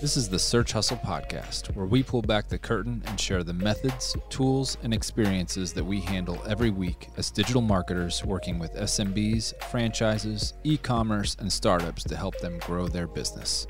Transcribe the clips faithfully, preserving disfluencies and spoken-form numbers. This is the Search Hustle Podcast, where we pull back the curtain and share the methods, tools, and experiences that we handle every week as digital marketers working with S M Bs, franchises, e-commerce, and startups to help them grow their business.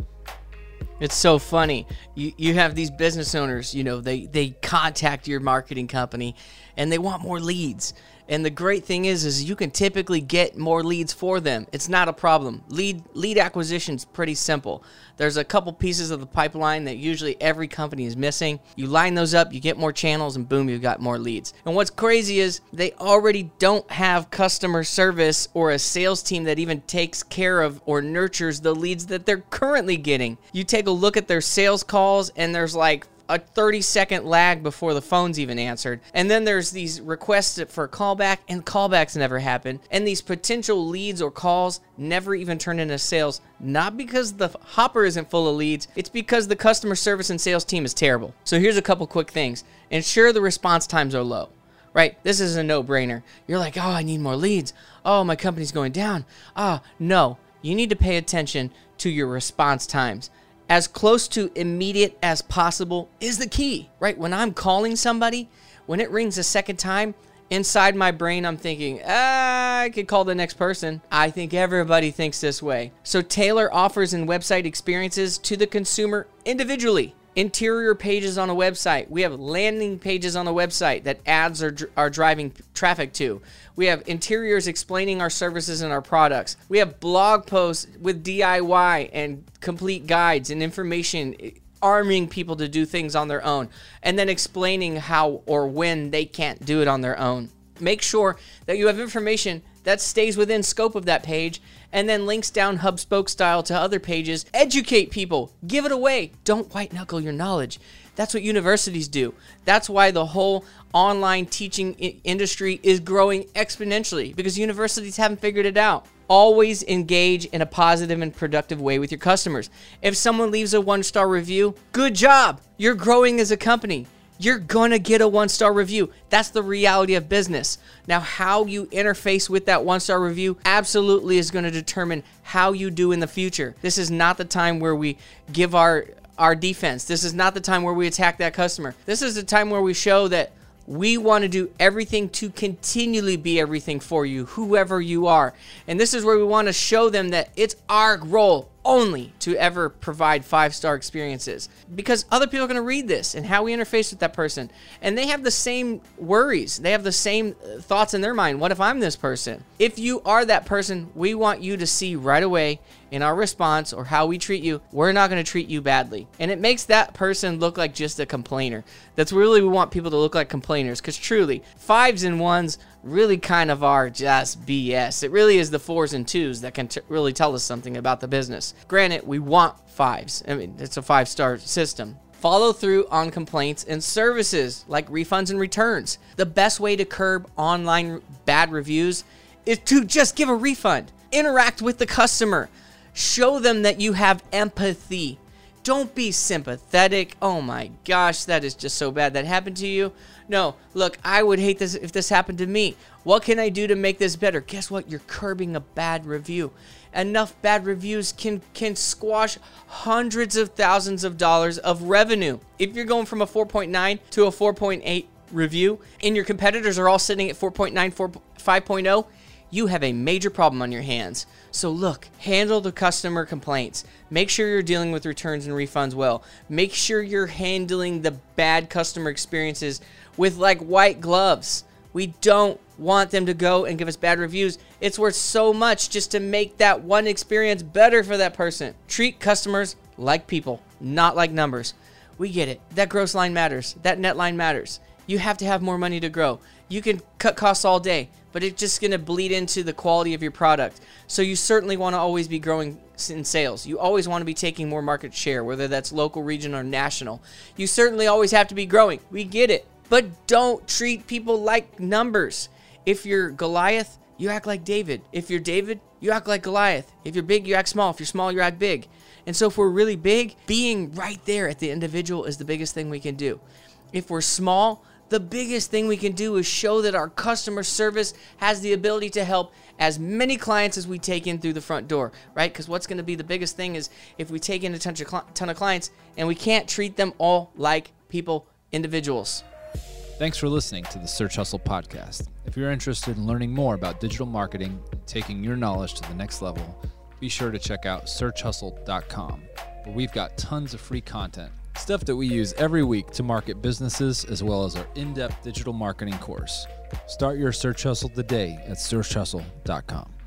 It's so funny. You you have these business owners, you know, they, they contact your marketing company and they want more leads. And the great thing is, is you can typically get more leads for them. It's not a problem. Lead lead acquisition's pretty simple. There's a couple pieces of the pipeline that usually every company is missing. You line those up, you get more channels, and boom, you've got more leads. And what's crazy is they already don't have customer service or a sales team that even takes care of or nurtures the leads that they're currently getting. You take a look at their sales calls, and there's like a thirty second lag before the phone's even answered. And then there's these requests for callback, and callbacks never happen. And these potential leads or calls never even turn into sales, not because the hopper isn't full of leads, it's because the customer service and sales team is terrible. So here's a couple quick things. Ensure the response times are low, right? This is a no-brainer. You're like, oh, I need more leads. Oh, my company's going down. Ah, no, you need to pay attention to your response times. As close to immediate as possible is the key, right? When I'm calling somebody, when it rings a second time, inside my brain, I'm thinking, ah, I could call the next person. I think everybody thinks this way. So tailor offers and website experiences to the consumer individually. Interior pages on a website. We have landing pages on a website that ads are, dr- are driving traffic to. We have interiors explaining our services and our products. We have blog posts with D I Y and complete guides and information arming people to do things on their own and then explaining how or when they can't do it on their own. Make sure that you have information that stays within scope of that page, and then links down hub spoke style to other pages. Educate people, give it away. Don't white knuckle your knowledge. That's what universities do. That's why the whole online teaching i- industry is growing exponentially, because universities haven't figured it out. Always engage in a positive and productive way with your customers. If someone leaves a one-star review, good job. You're growing as a company. You're gonna get a one-star review. That's the reality of business. Now, how you interface with that one-star review absolutely is gonna determine how you do in the future. This is not the time where we give our, our defense. This is not the time where we attack that customer. This is the time where we show that we wanna do everything to continually be everything for you, whoever you are. And this is where we wanna show them that it's our role only to ever provide five-star experiences, because other people are going to read this and how we interface with that person. And they have the same worries. They have the same thoughts in their mind. What if I'm this person? If you are that person, we want you to see right away in our response or how we treat you, we're not going to treat you badly. And it makes that person look like just a complainer. That's really, we want people to look like complainers, because truly fives and ones really kind of are just B S. It really is the fours and twos that can t- really tell us something about the business. Granted, we want fives. I mean, it's a five-star system. Follow through on complaints and services like refunds and returns. The best way to curb online bad reviews is to just give a refund. Interact with the customer. Show them that you have empathy. Don't be sympathetic. Oh my gosh, that is just so bad that happened to you. No, look, I would hate this if this happened to me. What can I do to make this better? Guess what? You're curbing a bad review. Enough bad reviews can, can squash hundreds of thousands of dollars of revenue. If you're going from a four point nine to a four point eight review and your competitors are all sitting at four point nine, five point oh, you have a major problem on your hands. So look, handle the customer complaints. Make sure you're dealing with returns and refunds well. Make sure you're handling the bad customer experiences with like white gloves. We don't want them to go and give us bad reviews. It's worth so much just to make that one experience better for that person. Treat customers like people, not like numbers. We get it. That gross line matters. That net line matters. You have to have more money to grow. You can cut costs all day, but it's just going to bleed into the quality of your product. So you certainly want to always be growing in sales. You always want to be taking more market share, whether that's local, regional, or national. You certainly always have to be growing. We get it. But don't treat people like numbers. If you're Goliath, you act like David. If you're David, you act like Goliath. If you're big, you act small. If you're small, you act big. And so if we're really big, being right there at the individual is the biggest thing we can do. If we're small, the biggest thing we can do is show that our customer service has the ability to help as many clients as we take in through the front door, right? Because what's going to be the biggest thing is if we take in a ton of, ton of clients and we can't treat them all like people, individuals. Thanks for listening to the Search Hustle Podcast. If you're interested in learning more about digital marketing and taking your knowledge to the next level, be sure to check out search hustle dot com, where we've got tons of free content, stuff that we use every week to market businesses, as well as our in-depth digital marketing course. Start your search hustle today at search hustle dot com.